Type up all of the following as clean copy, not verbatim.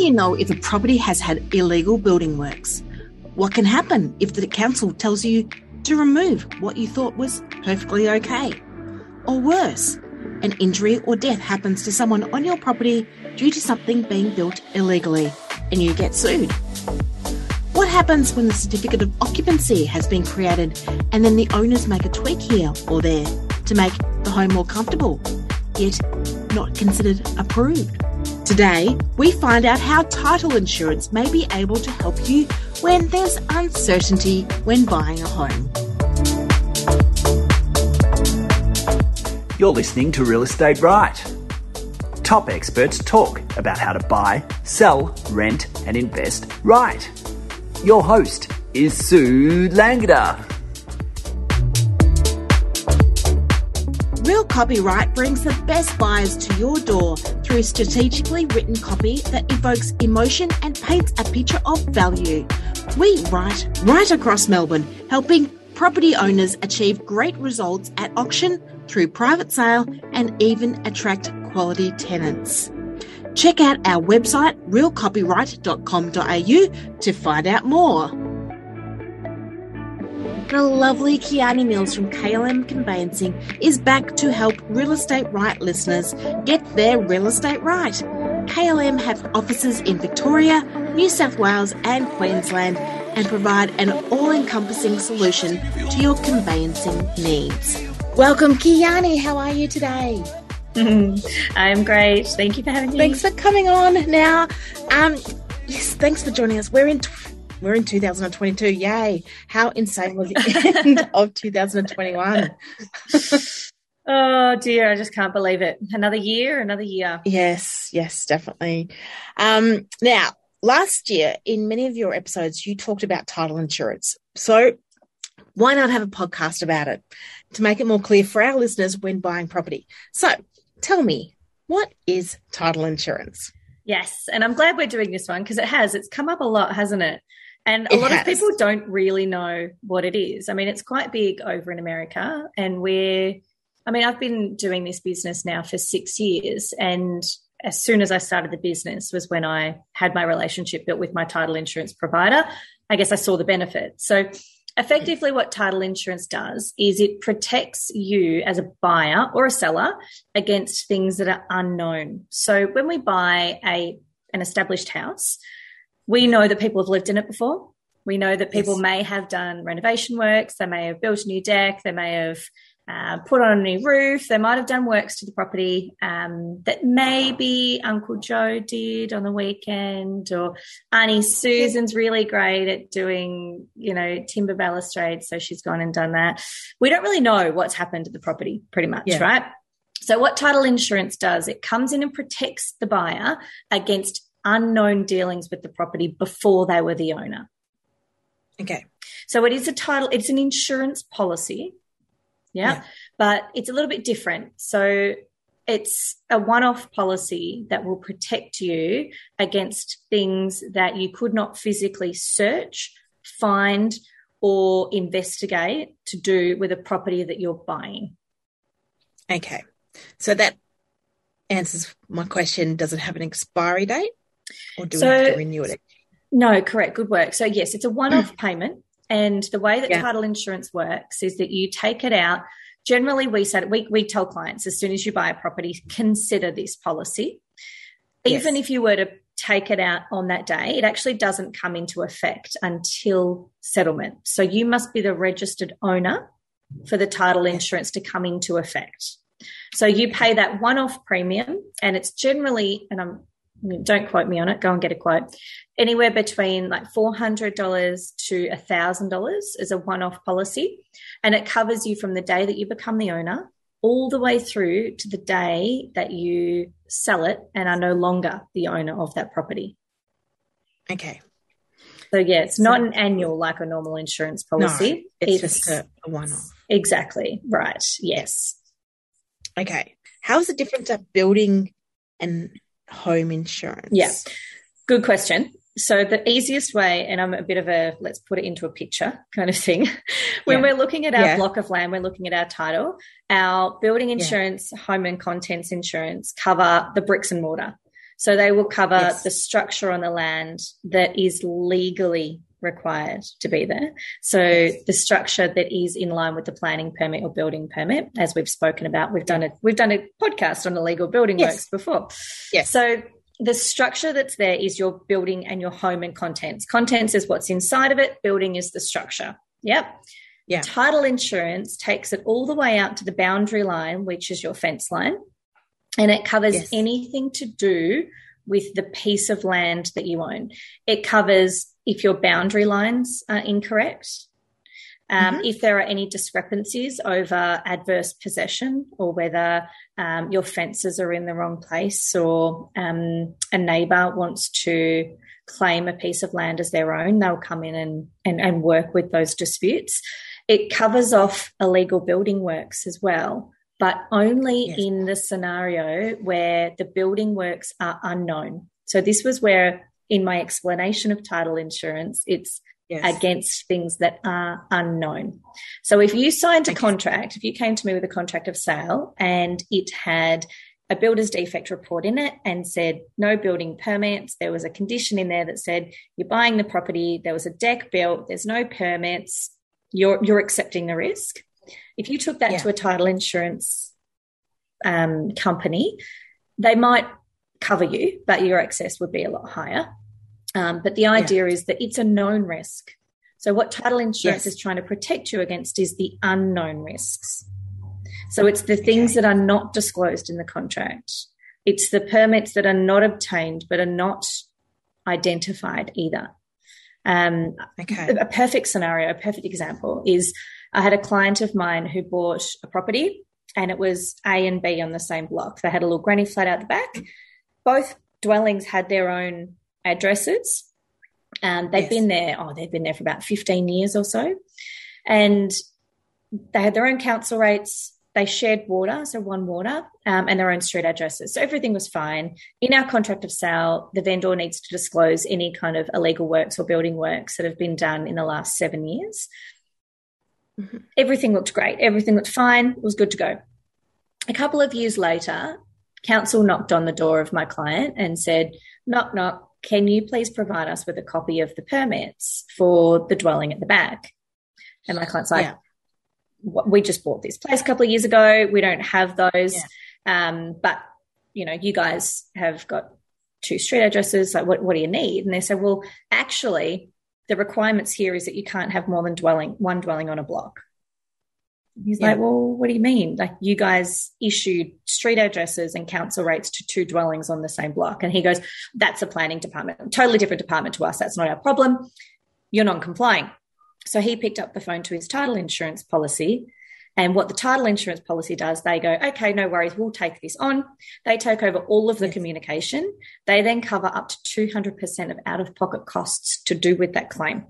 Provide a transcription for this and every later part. do you know if a property has had illegal building works? What can happen if the council tells you to remove what you thought was perfectly okay? Or worse, an injury or death happens to someone on your property due to something being built illegally and you get sued. What happens when the certificate of occupancy has been created and then the owners make a tweak here or there to make the home more comfortable, yet not considered approved? Today, we find out how title insurance may be able to help you when there's uncertainty when buying a home. You're listening to Real Estate Right. Top experts talk about how to buy, sell, rent and invest right. Your host is Sue Langata. Real copyright brings the best buyers to your door through strategically written copy that evokes emotion and paints a picture of value. We write right across Melbourne, helping property owners achieve great results at auction, through private sale, and even attract quality tenants. Check out our website, realcopyright.com.au, to find out more. The lovely Kiani Mills from KLM Conveyancing is back to help Real Estate Right listeners get their real estate right. KLM have offices in Victoria, New South Wales and Queensland and provide an all-encompassing solution to your conveyancing needs. Welcome, Kiani. How are you today? I'm great. Thank you for having me. Thanks for coming on now. Yes, thanks for joining us. We're in 2022. Yay. How insane was the end of 2021? Oh, dear. I just can't believe it. Another year. Yes, definitely. Now, last year, in many of your episodes, you talked about title insurance. So why not have a podcast about it to make it more clear for our listeners when buying property? So tell me, what is title insurance? Yes, and I'm glad we're doing this one because it's come up a lot, hasn't it? And a lot of people don't really know what it is. I mean, it's quite big over in America, and I've been doing this business now for 6 years, and as soon as I started the business was when I had my relationship built with my title insurance provider. I guess I saw the benefit. So effectively what title insurance does is it protects you as a buyer or a seller against things that are unknown. So when we buy an established house, we know that people have lived in it before. We know that people may have done renovation works. They may have built a new deck. They may have put on a new roof. They might have done works to the property that maybe Uncle Joe did on the weekend, or Auntie Susan's really great at doing, timber balustrades, so she's gone and done that. We don't really know what's happened to the property pretty much, right? So what title insurance does, it comes in and protects the buyer against unknown dealings with the property before they were the owner. Okay. So it is it's an insurance policy. Yeah, but it's a little bit different. So it's a one-off policy that will protect you against things that you could not physically search, find, or investigate to do with a property that you're buying. Okay, so that answers my question. Does it have an expiry date, or do we have to renew it? No, correct, good work. So, yes, it's a one-off payment. And the way that title insurance works is that you take it out. Generally, we tell clients as soon as you buy a property, consider this policy. Even if you were to take it out on that day, it actually doesn't come into effect until settlement. So you must be the registered owner for the title insurance to come into effect. So you pay that one-off premium, and it's generally, don't quote me on it, go and get a quote, anywhere between like $400 to $1,000 is a one-off policy, and it covers you from the day that you become the owner all the way through to the day that you sell it and are no longer the owner of that property. Okay. So, yeah, it's not an annual like a normal insurance policy. No, it's just a one-off. Exactly, right, yes. Okay. How is it different to building and home insurance? Yeah, good question. So the easiest way, and I'm a bit of a let's put it into a picture kind of thing, when we're looking at our block of land, we're looking at our title, our building insurance, home and contents insurance cover the bricks and mortar. So they will cover the structure on the land that is legally required to be there. So the structure that is in line with the planning permit or building permit, as we've spoken about, we've done a podcast on illegal building works before. Yes. So the structure that's there is your building and your home and contents. Contents is what's inside of it. Building is the structure. Yep. Yeah. Title insurance takes it all the way out to the boundary line, which is your fence line, and it covers anything to do with the piece of land that you own. It covers if your boundary lines are incorrect, if there are any discrepancies over adverse possession or whether your fences are in the wrong place or a neighbour wants to claim a piece of land as their own, they'll come in and work with those disputes. It covers off illegal building works as well, but only in the scenario where the building works are unknown. So this was where, in my explanation of title insurance, it's against things that are unknown. So if you signed a contract, if you came to me with a contract of sale and it had a builder's defect report in it and said no building permits, there was a condition in there that said you're buying the property, there was a deck built, there's no permits, you're accepting the risk. If you took that to a title insurance company, they might cover you, but your excess would be a lot higher. But the idea is that it's a known risk. So what title insurance is trying to protect you against is the unknown risks. So it's the things that are not disclosed in the contract. It's the permits that are not obtained but are not identified either. A perfect scenario, a perfect example is I had a client of mine who bought a property and it was A and B on the same block. They had a little granny flat out the back. Both dwellings had their own addresses. They've been there, they've been there for about 15 years or so. And they had their own council rates. They shared water, so one water, and their own street addresses. So everything was fine. In our contract of sale, the vendor needs to disclose any kind of illegal works or building works that have been done in the last 7 years. Mm-hmm. Everything looked great. Everything looked fine. It was good to go. A couple of years later, council knocked on the door of my client and said, knock, knock, can you please provide us with a copy of the permits for the dwelling at the back? And my client's like, we just bought this place a couple of years ago. We don't have those. Yeah. But, you know, you guys have got two street addresses. Like, what do you need? And they said, well, actually, the requirements here is that you can't have more than one dwelling on a block. He's like, well, what do you mean? Like, you guys issued street addresses and council rates to two dwellings on the same block. And he goes, that's a planning department, totally different department to us. That's not our problem. You're non-complying. So he picked up the phone to his title insurance policy, and what the title insurance policy does, they go, okay, no worries, we'll take this on. They take over all of the communication. They then cover up to 200% of out-of-pocket costs to do with that claim.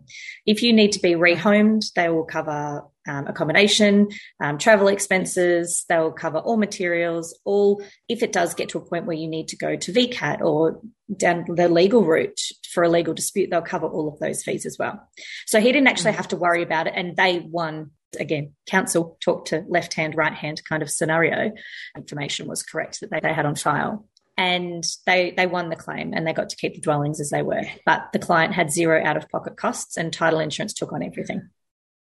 If you need to be rehomed, they will cover accommodation, travel expenses. They will cover all materials, all if it does get to a point where you need to go to VCAT or down the legal route for a legal dispute, they'll cover all of those fees as well. So he didn't actually have to worry about it, and they won. Again, council talked to left hand, right hand kind of scenario. Information was correct that they had on file, and they won the claim and they got to keep the dwellings as they were. But the client had zero out of pocket costs, and title insurance took on everything.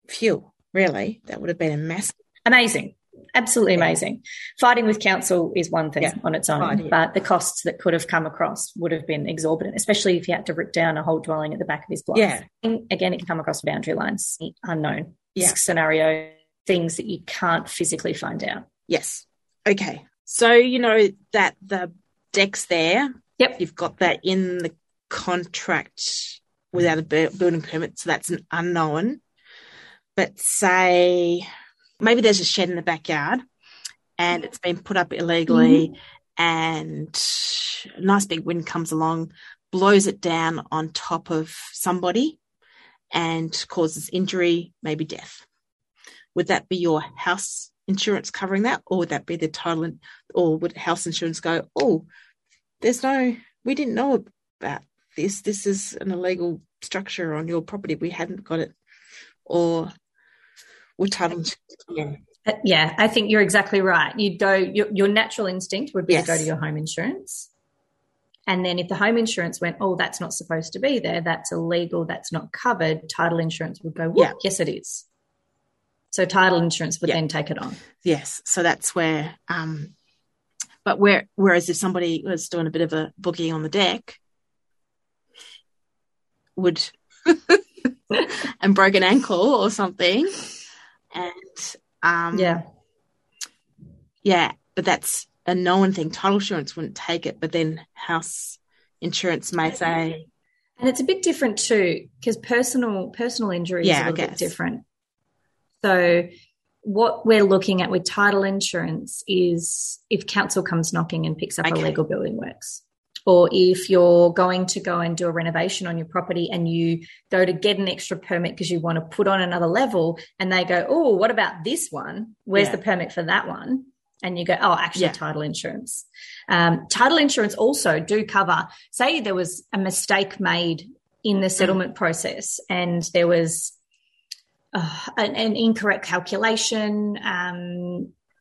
Phew, really? That would have been a massive. Amazing. Absolutely amazing. Fighting with council is one thing on its own, but the costs that could have come across would have been exorbitant, especially if you had to rip down a whole dwelling at the back of his block. Yeah. Again, it can come across boundary lines, unknown. Scenario, things that you can't physically find out. Yes. Okay. So you know that the deck's there. Yep. You've got that in the contract without a building permit, so that's an unknown. But say maybe there's a shed in the backyard and it's been put up illegally and a nice big wind comes along, blows it down on top of somebody and causes injury, maybe death. Would that be your house insurance covering that, or would that be the title, or would house insurance go, oh, there's no, we didn't know about this. This is an illegal structure on your property. We hadn't got it. Or would title insurance? Yeah, I think you're exactly right. Your natural instinct would be to go to your home insurance. And then if the home insurance went, oh, that's not supposed to be there, that's illegal, that's not covered, title insurance would go, well, yes, it is. So title insurance would then take it on. Yes. So that's where, but whereas if somebody was doing a bit of a boogie on the deck would and broke an ankle or something and, yeah, but that's a known thing. Title insurance wouldn't take it, but then house insurance may say. And it's a bit different too because personal injury is a little bit different. So what we're looking at with title insurance is if council comes knocking and picks up illegal building works, or if you're going to go and do a renovation on your property and you go to get an extra permit because you want to put on another level and they go, oh, what about this one? Where's the permit for that one? And you go, oh, actually title insurance. Title insurance also do cover, say there was a mistake made in the settlement process and there was an incorrect calculation,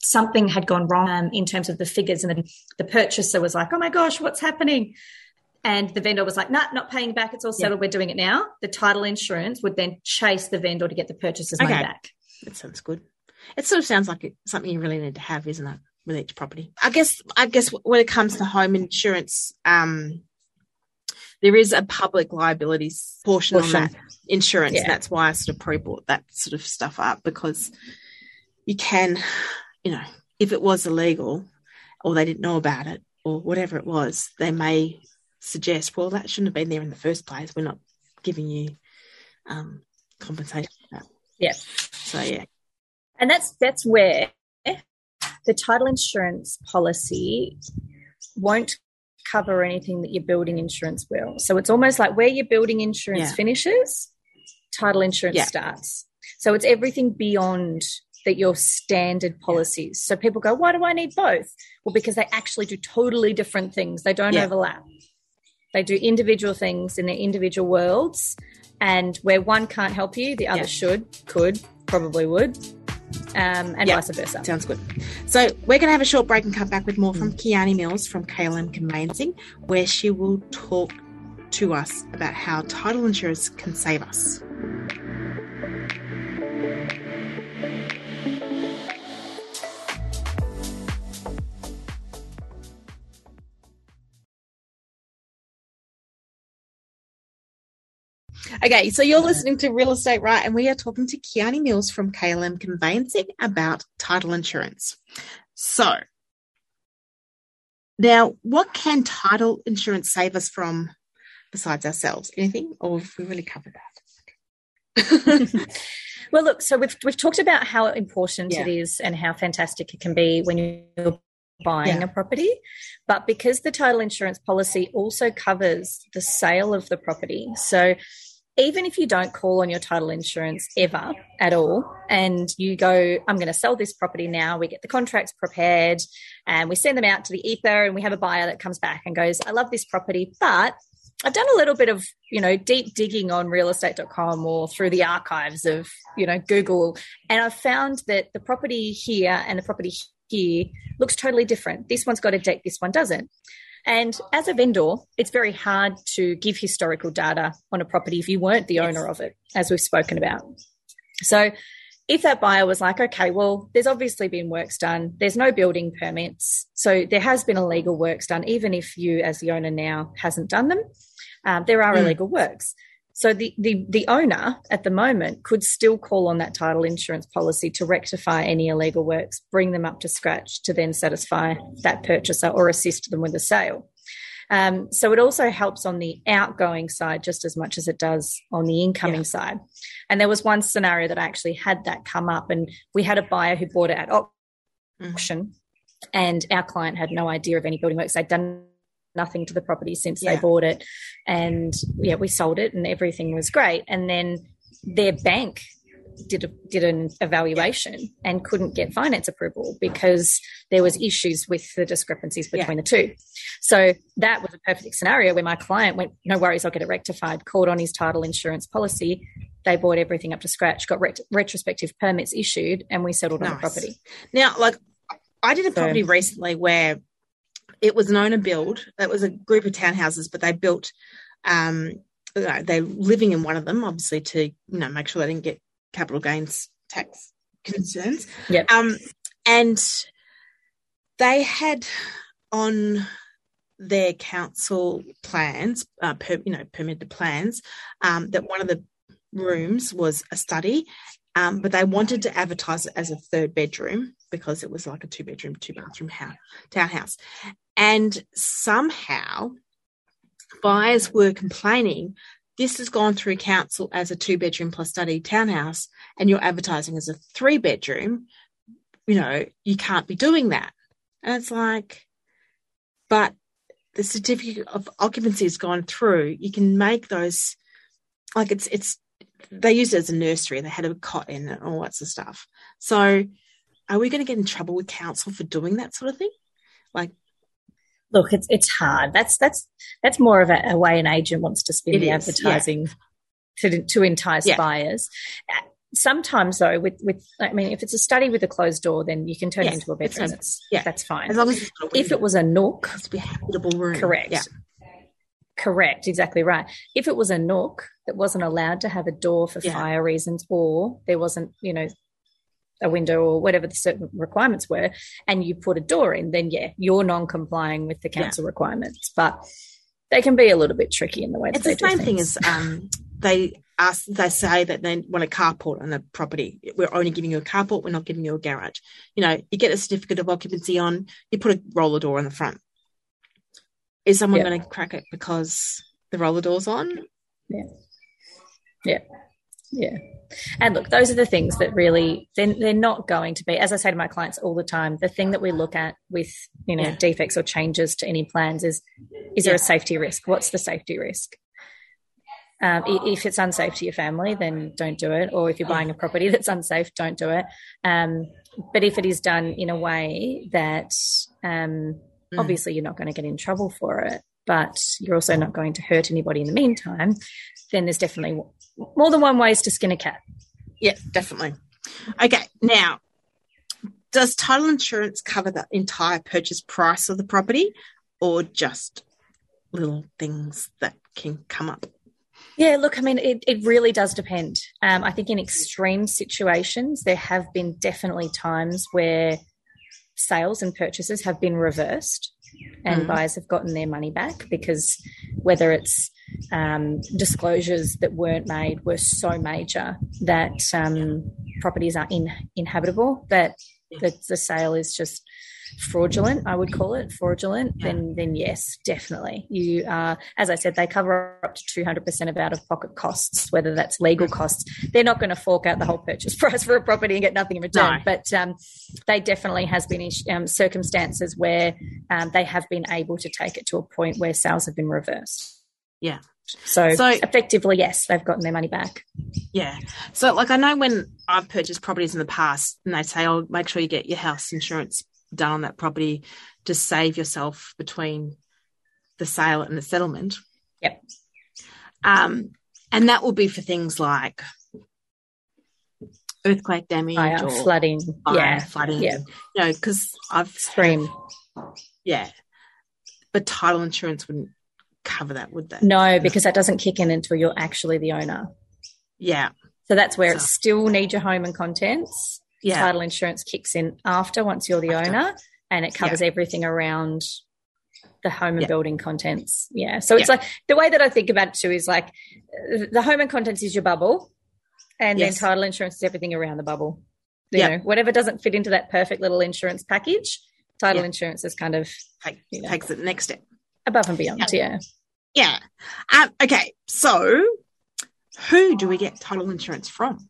something had gone wrong in terms of the figures, and then the purchaser was like, oh, my gosh, what's happening? And the vendor was like, nah, not paying back, it's all settled, we're doing it now. The title insurance would then chase the vendor to get the purchaser's money back. That sounds good. It sort of sounds like something you really need to have, isn't it, with each property? I guess when it comes to home insurance, there is a public liability portion on that insurance. Yeah. That's why I sort of pre-bought that sort of stuff up, because you can, if it was illegal or they didn't know about it or whatever it was, they may suggest, well, that shouldn't have been there in the first place. We're not giving you compensation for that. Yeah. So, yeah. And that's where the title insurance policy won't cover anything that your building insurance will. So it's almost like where your building insurance finishes, title insurance starts. So it's everything beyond that your standard policies. So people go, why do I need both? Well, because they actually do totally different things. They don't overlap. They do individual things in their individual worlds, and where one can't help you, the other should, could, probably would. And vice versa. Sounds good. So we're going to have a short break and come back with more from Kiani Mills from KLM Conveyancing, where she will talk to us about how title insurance can save us. Okay, so you're listening to Real Estate Right, and we are talking to Kiani Mills from KLM Conveyancing about title insurance. So now, what can title insurance save us from besides ourselves? Anything? Or have we really covered that? Well, look, so we've talked about how important it is and how fantastic it can be when you're buying a property, but because the title insurance policy also covers the sale of the property, so even if you don't call on your title insurance ever at all and you go, I'm going to sell this property now, we get the contracts prepared and we send them out to the ether and we have a buyer that comes back and goes, I love this property, but I've done a little bit of, deep digging on realestate.com or through the archives of, Google, and I've found that the property here and the property here looks totally different. This one's got a deck, this one doesn't. And as a vendor, it's very hard to give historical data on a property if you weren't the owner of it, as we've spoken about. So if that buyer was like, okay, well, there's obviously been works done, there's no building permits, so there has been illegal works done, even if you as the owner now hasn't done them, there are illegal works. So the owner at the moment could still call on that title insurance policy to rectify any illegal works, bring them up to scratch to then satisfy that purchaser or assist them with a sale. So it also helps on the outgoing side just as much as it does on the incoming side. And there was one scenario that I actually had that come up, and we had a buyer who bought it at auction and our client had no idea of any building works. They'd done nothing to the property since they bought it, and we sold it and everything was great, and then their bank did an evaluation and couldn't get finance approval because there was issues with the discrepancies between the two. So that was a perfect scenario where my client went, no worries, I'll get it rectified, called on his title insurance policy, they bought everything up to scratch, got retrospective permits issued, and we settled on the property. Now, I did a property recently where it was an owner build. It was a group of townhouses, but they built, they're living in one of them, obviously, to, you know, make sure they didn't get capital gains tax concerns. Yep. And they had on their council plans, permitted plans, that one of the rooms was a study, but they wanted to advertise it as a third bedroom because it was like a two-bedroom, two-bathroom townhouse. And somehow buyers were complaining, this has gone through council as a two-bedroom plus study townhouse and you're advertising as a three-bedroom, you know, you can't be doing that. And it's like, but the certificate of occupancy has gone through. You can make those, like it's they used it as a nursery and they had a cot in it and all that sort of stuff. So are we going to get in trouble with council for doing that sort of thing? Like, look, it's hard. That's more of a way an agent wants to spin the advertising to entice buyers. Sometimes though, with I mean, if it's a study with a closed door, then you can turn it into a bedroom. That's fine. As long as if it was a nook, it's a habitable room. Correct. Yeah. Correct, exactly right. If it was a nook that wasn't allowed to have a door for fire reasons, or there wasn't, you know, a window or whatever the certain requirements were, and you put a door in, then you're non-complying with the council requirements. But they can be a little bit tricky in the way that they do things. It's the same thing as they say that they want a carport on the property. We're only giving you a carport. We're not giving you a garage. You know, you get a certificate of occupancy on, you put a roller door on the front. Is someone going to crack it because the roller door's on? Yeah. And look, those are the things that really they're not going to be. As I say to my clients all the time, the thing that we look at with, you know, defects or changes to any plans is there a safety risk? What's the safety risk? If it's unsafe to your family, then don't do it. Or if you're buying a property that's unsafe, don't do it. But if it is done in a way that obviously you're not going to get in trouble for it, but you're also not going to hurt anybody in the meantime, then there's definitely more than one ways to skin a cat. Yeah, definitely. Okay, now, does title insurance cover the entire purchase price of the property or just little things that can come up? Yeah, look, I mean, it really does depend. I think in extreme situations there have been definitely times where sales and purchases have been reversed and buyers have gotten their money back because whether it's disclosures that weren't made were so major that properties are inhabitable, but the sale is just fraudulent, I would call it fraudulent, then yes, definitely. You are, as I said, they cover up to 200% of out-of-pocket costs, whether that's legal costs. They're not going to fork out the whole purchase price for a property and get nothing in return, but they definitely has been circumstances where they have been able to take it to a point where sales have been reversed. Yeah. So effectively, yes, they've gotten their money back. Yeah. So, like, I know when I've purchased properties in the past and they say, oh, make sure you get your house insurance done on that property to save yourself between the sale and the settlement. Yep. And that will be for things like earthquake damage, fire, or flooding. Flooding. Yeah. You know, because I've screamed. Yeah. But title insurance wouldn't cover that, would they? No, because that doesn't kick in until you're actually the owner. Yeah. So that's where it still needs your home and contents. Yeah. Title insurance kicks in once you're the owner, and it covers everything around the home and building contents. Yeah. So it's like the way that I think about it too is like the home and contents is your bubble, and then title insurance is everything around the bubble. You know, whatever doesn't fit into that perfect little insurance package, title insurance is kind of takes it the next step. Above and beyond, yeah. Okay, so who do we get title insurance from?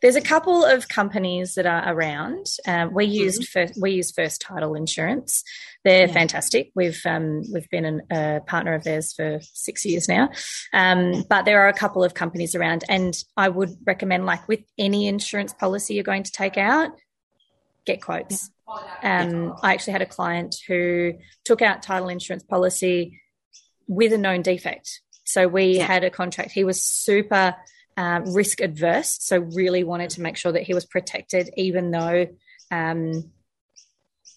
There's a couple of companies that are around. We use First Title Insurance. They're fantastic. We've been a partner of theirs for 6 years now. But there are a couple of companies around, and I would recommend, like with any insurance policy you're going to take out, get quotes. I actually had a client who took out title insurance policy with a known defect. So we had a contract. He was super risk adverse, so really wanted to make sure that he was protected, even though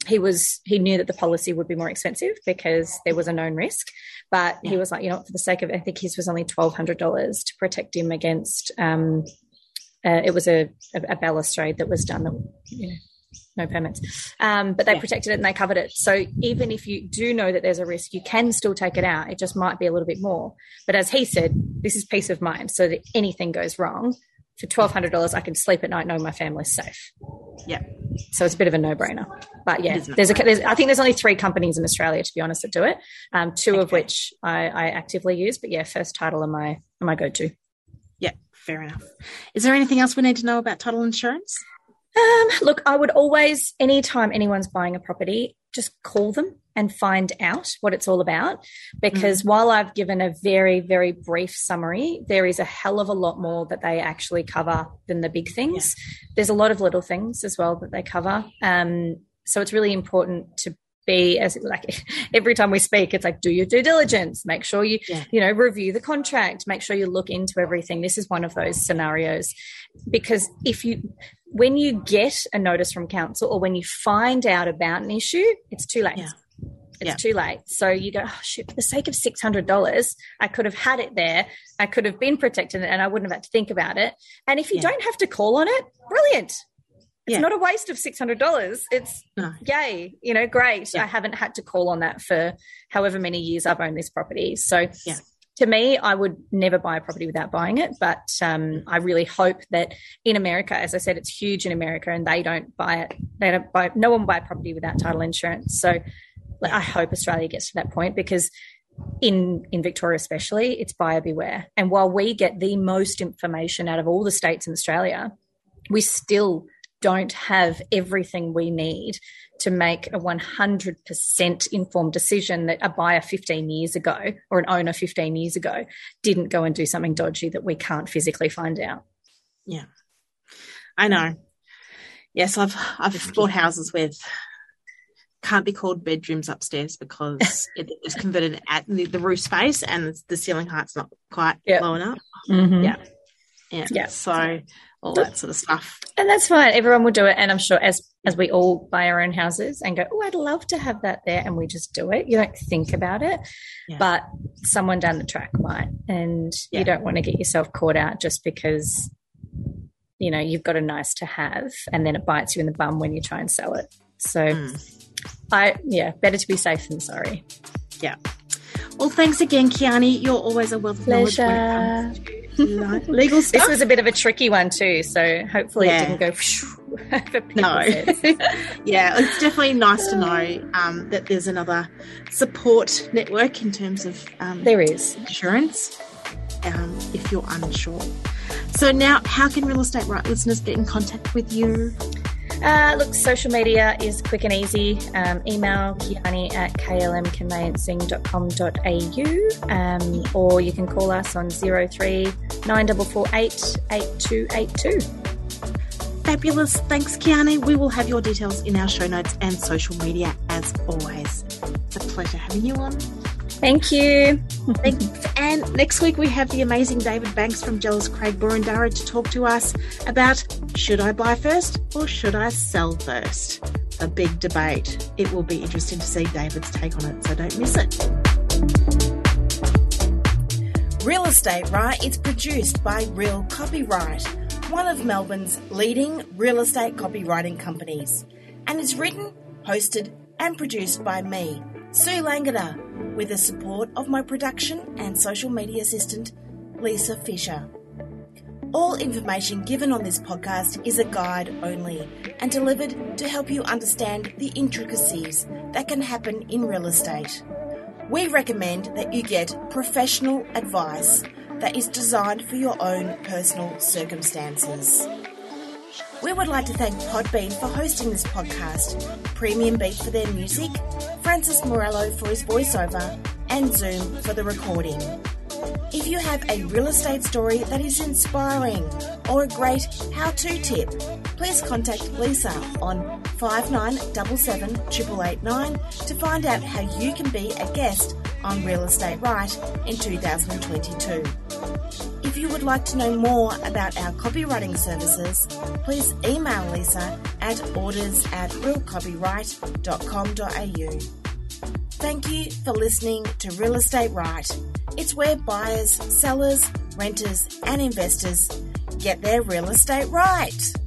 he knew that the policy would be more expensive because there was a known risk, but he was like, you know, for the sake of, I think his was only $1,200 to protect him against, it was a balustrade that was done that, you know, no permits, but they protected it and they covered it. So even if you do know that there's a risk, you can still take it out. It just might be a little bit more. But as he said, this is peace of mind, so that anything goes wrong, for $1,200 I can sleep at night knowing my family's safe. Yeah. So it's a bit of a no-brainer. But, yeah, I think there's only 3 companies in Australia, to be honest, that do it, 2 of which I actively use. But, yeah, First Title are my go-to. Yeah, fair enough. Is there anything else we need to know about title insurance? Look, I would always, anytime anyone's buying a property, just call them and find out what it's all about, because while I've given a very, very brief summary, there is a hell of a lot more that they actually cover than the big things. Yeah. There's a lot of little things as well that they cover. So it's really important to be, as like every time we speak, it's like, do your due diligence, make sure you, you know, review the contract, make sure you look into everything. This is one of those scenarios, because when you get a notice from council or when you find out about an issue, it's too late. Yeah. It's too late. So you go, oh, shit, for the sake of $600, I could have had it there. I could have been protected and I wouldn't have had to think about it. And if you don't have to call on it, brilliant. It's not a waste of $600. It's yay, you know, great. Yeah. I haven't had to call on that for however many years I've owned this property. So to me, I would never buy a property without buying it, but I really hope that in America, as I said, it's huge in America, and they don't buy it. No one buy a property without title insurance. So I hope Australia gets to that point, because in Victoria especially, it's buyer beware. And while we get the most information out of all the states in Australia, we still don't have everything we need to make a 100% informed decision that a buyer 15 years ago or an owner 15 years ago didn't go and do something dodgy that we can't physically find out. Yeah, I know. Yes, I've bought houses with can't be called bedrooms upstairs because it is converted at the roof space and the ceiling height's not quite low enough. Mm-hmm. Yeah. So all that sort of stuff. And that's fine. Everyone will do it. And I'm sure as we all buy our own houses and go, oh, I'd love to have that there, and we just do it. You don't think about it, but someone down the track might, and you don't want to get yourself caught out just because, you know, you've got a nice to have and then it bites you in the bum when you try and sell it. So better to be safe than sorry. Yeah. Well, thanks again, Kiani. You're always a wealth of knowledge when it comes to legal stuff. This was a bit of a tricky one too, so hopefully it didn't go for people's heads. It's definitely nice to know that there's another support network in terms of there is insurance if you're unsure. So now, how can Real Estate Right listeners get in contact with you? Look, social media is quick and easy. Email kiani@klmconveyancing.com.au, or you can call us on 03 9448 8282. Fabulous. Thanks, Kiani. We will have your details in our show notes and social media as always. It's a pleasure having you on. Thank you. Thanks. And next week we have the amazing David Banks from Jellis Craig Boroondara to talk to us about should I buy first or should I sell first? A big debate. It will be interesting to see David's take on it, so don't miss it. Real Estate Right is produced by Real Copyright, one of Melbourne's leading real estate copywriting companies, and is written, hosted and produced by me, Sue Langata, with the support of my production and social media assistant, Lisa Fisher. All information given on this podcast is a guide only and delivered to help you understand the intricacies that can happen in real estate. We recommend that you get professional advice that is designed for your own personal circumstances. We would like to thank Podbean for hosting this podcast, Premium Beat for their music, Francis Morello for his voiceover, and Zoom for the recording. If you have a real estate story that is inspiring or a great how-to tip, please contact Lisa on 5977 889 to find out how you can be a guest on Real Estate Right in 2022. If you would like to know more about our copywriting services, please email Lisa at orders@realcopyright.com.au. Thank you for listening to Real Estate Right. It's where buyers, sellers, renters and investors get their real estate right.